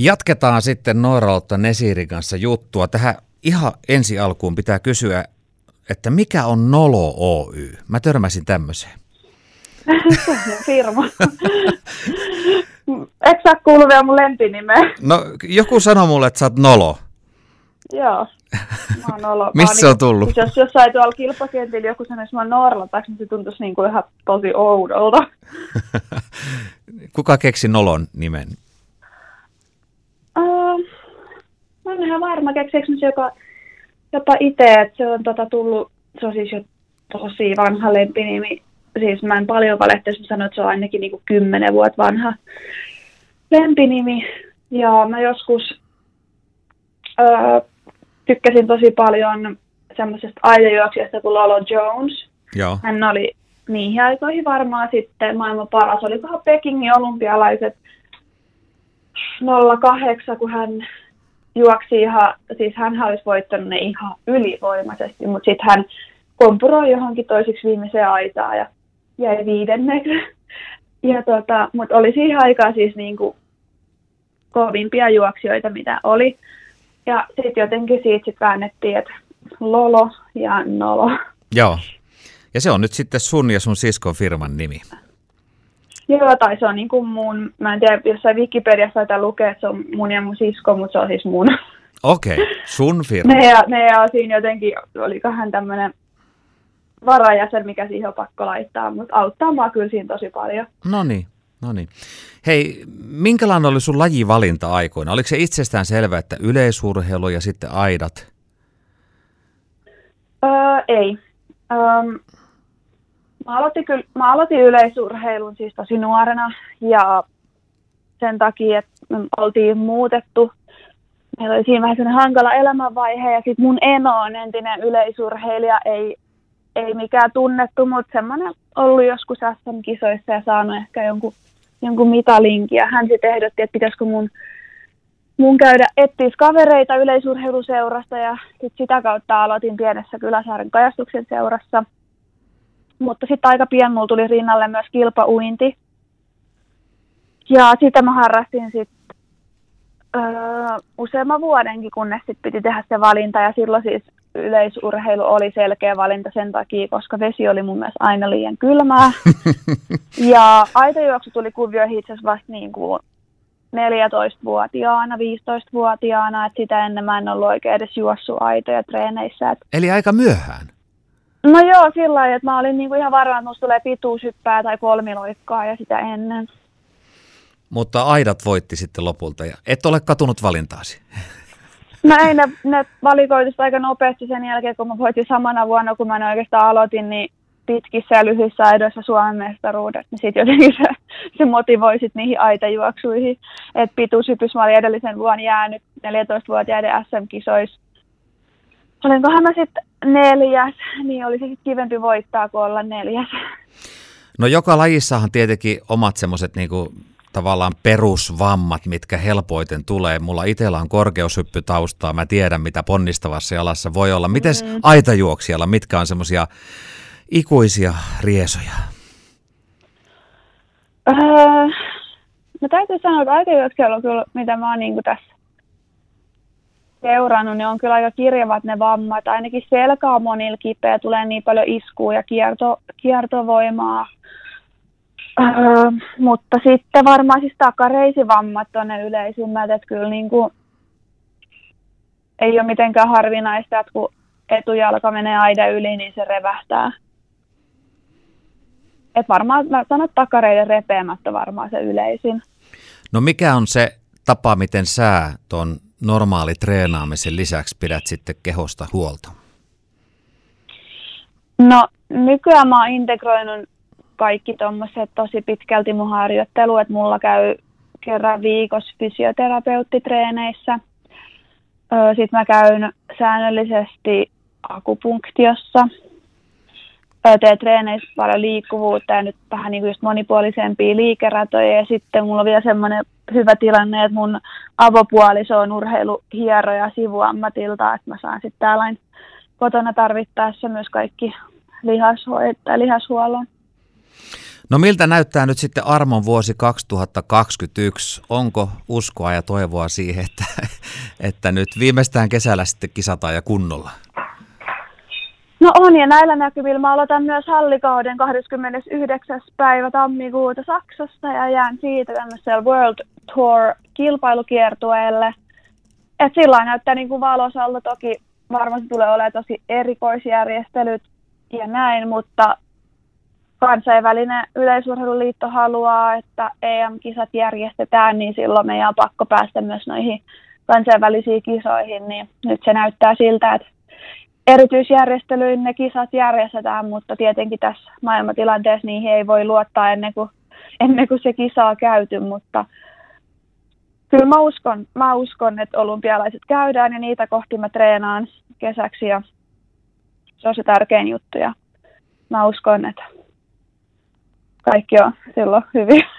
Jatketaan sitten Nooralotta Nezirin kanssa juttua. Tähän ihan ensi alkuun pitää kysyä, että mikä on Nolo Oy? Mä törmäsin tämmöiseen. Firma. Eikö sä kuulu vielä mun lempinimeä? No joku sanoi mulle, että sä oot Nolo. Joo. Mä oon Nolo. Missä se on tullut? Jos sai tuolla kilpakentillä joku sanoi, että mä oon Nooralotaksi, niin se tuntuisi niin kuin ihan tosi oudolta. Kuka keksi Nolon nimen? Mä oon ihan varma, kekseekö se jopa itse, että se on tullut, se on siis jo tosi vanha lempinimi. Siis mä en paljon valehtelisi, mä sanoin, että se on ainakin niinku 10 vuotta vanha lempinimi. Ja mä joskus tykkäsin tosi paljon semmoisesta ainejuoksijasta kuin Lalo Jones. Joo. Hän oli niihin aikoihin varmaan sitten maailman paras. Olikohan Pekingin olympialaiset 08, kun hän juoksi ihan, siis hänhän olisi voittanut ne ihan ylivoimaisesti, mutta sitten hän kompuroi johonkin toiseksi viimeiseen aitaan ja jäi 5. Ja mutta oli siihen aikaan siis niinku kovimpia juoksijoita, mitä oli. Ja sitten jotenkin siitä väännettiin, että Lolo ja Nolo. Joo. Ja se on nyt sitten sun ja sun siskon firman nimi. Joo, tai se on niin kuin mun, mä en tiedä, jossain Wikipediassa sitä lukee, että se on mun ja mun sisko, mutta se on siis mun. Okei, sun firma. Meidän on siinä jotenkin, olikohan tämmöinen varajäsen, mikä siihen on pakko laittaa, mutta auttaa mua kyllä siinä tosi paljon. No niin. Hei, minkälainen oli sun lajivalinta aikoina? Oliko se itsestään selvää, että yleisurheilu ja sitten aidat? Ei. Mä aloitin yleisurheilun siis tosi nuorena ja sen takia, että me oltiin muutettu. Meillä oli siinä vähän sellainen hankala elämänvaihe ja sitten mun eno on entinen yleisurheilija, ei mikään tunnettu, mutta semmoinen ollut joskus SM-kisoissa ja saanut ehkä jonkun mitalinkin. Ja hän sitten ehdotti, että pitäisikö mun käydä etsiä kavereita yleisurheiluseurasta ja sit sitä kautta aloitin pienessä Kyläsaaren Kajastuksen seurassa. Mutta sitten aika pian mulla tuli rinnalle myös kilpauinti. Ja sitä mä harrastin sitten useamman vuodenkin, kunnes sit piti tehdä se valinta. Ja silloin siis yleisurheilu oli selkeä valinta sen takia, koska vesi oli mun mielestä aina liian kylmää. Ja aitajuoksu tuli kuvioihin itse asiassa vasta niin kuin 14-vuotiaana, 15-vuotiaana. Et sitä ennen mä en ollut oikein edes juossut aitoja treeneissä. Eli aika myöhään? No joo, sillä lailla, että mä olin niinku ihan varma, että musta tulee pituushyppää tai kolmiloikkaa ja sitä ennen. Mutta aidat voitti sitten lopulta ja et ole katunut valintaasi. No ei, ne valikoitusta aika nopeasti sen jälkeen, kun mä voitin samana vuonna, kun mä ne oikeastaan aloitin, niin pitkissä ja lyhyissä aidoissa Suomen mestaruudet, niin sitten jotenkin se motivoi sit niihin aitajuoksuihin. Että pituushyppys mä olin edellisen vuonna jäänyt 14-vuotiaiden SM-kisoissa. Olenkohan mä sitten 4., niin olisi sitten kivempi voittaa kuin olla 4. No joka lajissahan tietenkin omat semmoiset niinku tavallaan perusvammat, mitkä helpoiten tulee. Mulla itsellä on korkeushyppytaustaa, mä tiedän mitä ponnistavassa jalassa voi olla. Mites aitajuoksijalla, mitkä on semmoisia ikuisia riesoja? Mä täytyy sanoa, että aitajuoksijalla on kyllä, mitä mä oon niinku tässä seurannut, niin on kyllä aika kirjavat ne vammat. Ainakin selkä on monilla kipeä, tulee niin paljon iskua ja kiertovoimaa. Mutta sitten varmaan siis takareisivammat on ne yleisimmät, että kyllä niin kuin ei ole mitenkään harvinaista, että kun etujalka menee aidan yli, niin se revähtää. Et varmaan, mä sanon, että takareiden repeämättä varmaan se yleisin. No mikä on se tapa, miten sä tuon normaali treenaamisen lisäksi pidät sitten kehosta huolta? No nykyään mä oon integroinut kaikki tommoset tosi pitkälti mun harjoitteluun, että mulla käy kerran viikossa fysioterapeuttitreeneissä. Sitten mä käyn säännöllisesti akupunktiossa. Teen treeneissä paljon liikkuvuutta ja nyt vähän niin kuin just monipuolisempia liikeratoja. Ja sitten mulla on vielä semmoinen hyvä tilanne, että mun avopuoliso on urheiluhieroja sivuammatilta, että mä saan sitten täällä kotona tarvittaessa myös kaikki lihashoito ja lihashuollon. No miltä näyttää nyt sitten armon vuosi 2021? Onko uskoa ja toivoa siihen, että nyt viimeistään kesällä sitten kisataan ja kunnolla? No on, ja näillä näkyvillä mä aloitan myös hallikauden 29. päivä tammikuuta Saksassa ja jään siitä tämmöiselle World Tour-kilpailukiertueelle. Et sillä näyttää niin kuin valosalla, toki varmasti tulee olemaan tosi erikoisjärjestelyt ja näin, mutta kansainvälinen yleisurheiluliitto haluaa, että EM-kisat järjestetään, niin silloin meidän on pakko päästä myös noihin kansainvälisiin kisoihin, niin nyt se näyttää siltä, että erityisjärjestelyin ne kisat järjestetään, mutta tietenkin tässä maailmantilanteessa niihin ei voi luottaa ennen kuin se kisaa käyty, mutta kyllä mä uskon, että olympialaiset käydään ja niitä kohti mä treenaan kesäksi ja se on se tärkein juttu ja mä uskon, että kaikki on silloin hyvin.